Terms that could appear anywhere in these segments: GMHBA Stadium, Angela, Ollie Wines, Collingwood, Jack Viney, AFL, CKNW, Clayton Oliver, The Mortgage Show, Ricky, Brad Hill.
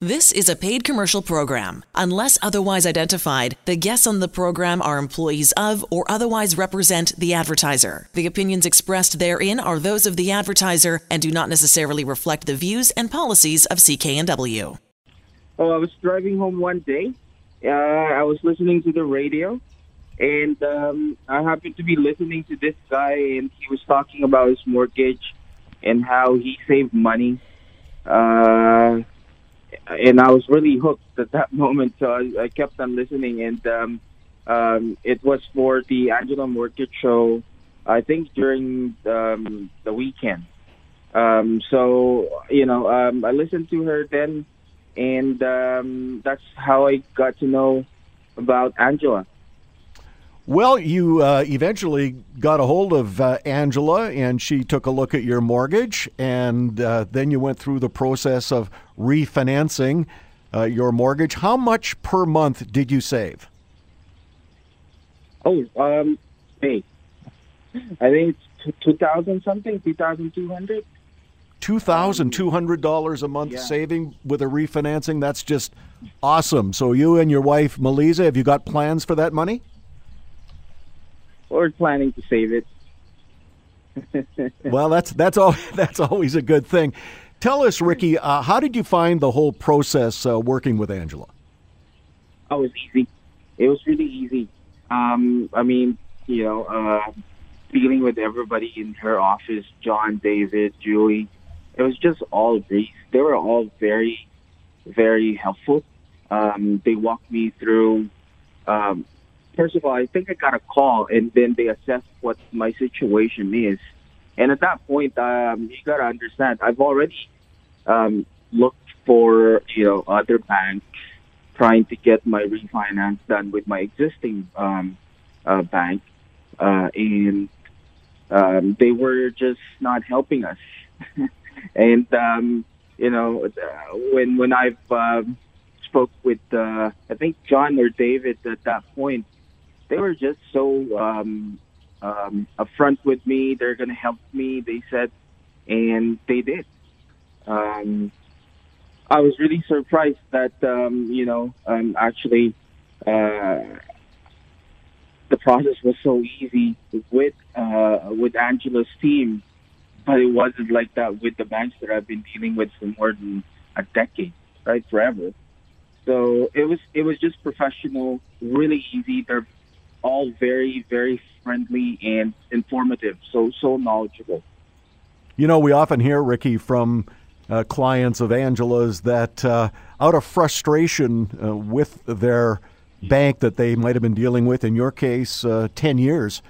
This is a paid commercial program. Unless otherwise identified, the guests on the program are employees of or otherwise represent the advertiser. The opinions expressed therein are those of the advertiser and do not necessarily reflect the views and policies of CKNW. Well, I was driving home one day. I was listening to the radio, and I happened to be listening to this guy, and he was talking about his mortgage and how he saved money. And I was really hooked at that moment, so I kept on listening. And it was for the Angela Mortgage Show, I think, during the weekend. I listened to her then, and that's how I got to know about Angela. Well, you eventually got a hold of Angela, and she took a look at your mortgage, and then you went through the process of refinancing your mortgage. How much per month did you save? I think it's 2,000 something, 2,200. $2,200 a month saving with a refinancing. That's just awesome. So you and your wife, Melisa, have you got plans for that money? Or planning to save it. Well, that's always a good thing. Tell us, Ricky, how did you find the whole process working with Angela? Oh, it was easy. It was really easy. Dealing with everybody in her office, John, David, Julie, it was just all brief. They were all very, very helpful. They walked me through... First of all, I think I got a call, and then they assessed what my situation is. And at that point, you got to understand, I've already looked for other banks, trying to get my refinance done with my existing bank, and they were just not helping us. And when I've spoke with I think John or David at that point. They were just so upfront with me. They're going to help me, they said, and they did. I was really surprised that, the process was so easy with Angela's team, but it wasn't like that with the banks that I've been dealing with for more than a decade, right, forever. So it was just professional, really easy. They're all very, very friendly and informative, so knowledgeable. You know, we often hear, Ricky, from clients of Angela's that out of frustration with their bank that they might have been dealing with, in your case, 10 years,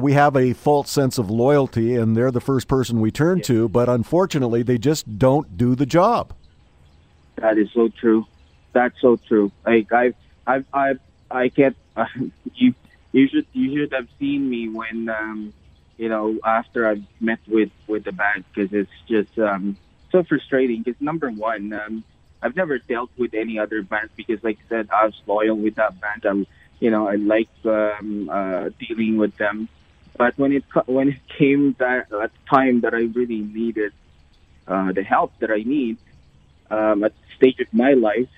we have a false sense of loyalty, and they're the first person we turn to, but unfortunately, they just don't do the job. That is so true. That's so true. Like, I can't... You should have seen me when after I've met with the bank, because it's just so frustrating. Because number one, I've never dealt with any other bank because, like I said, I was loyal with that bank. I like dealing with them, but when it came that time that I really needed the help that I need at the stage of my life,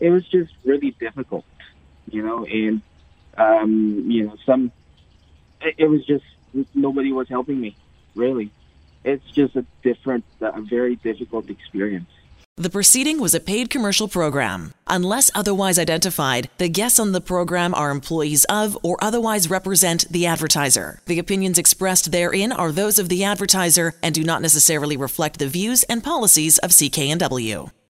it was just really difficult. It was just nobody was helping me, really. It's just a very difficult experience. The proceeding was a paid commercial program. Unless otherwise identified, the guests on the program are employees of or otherwise represent the advertiser. The opinions expressed therein are those of the advertiser and do not necessarily reflect the views and policies of CKNW.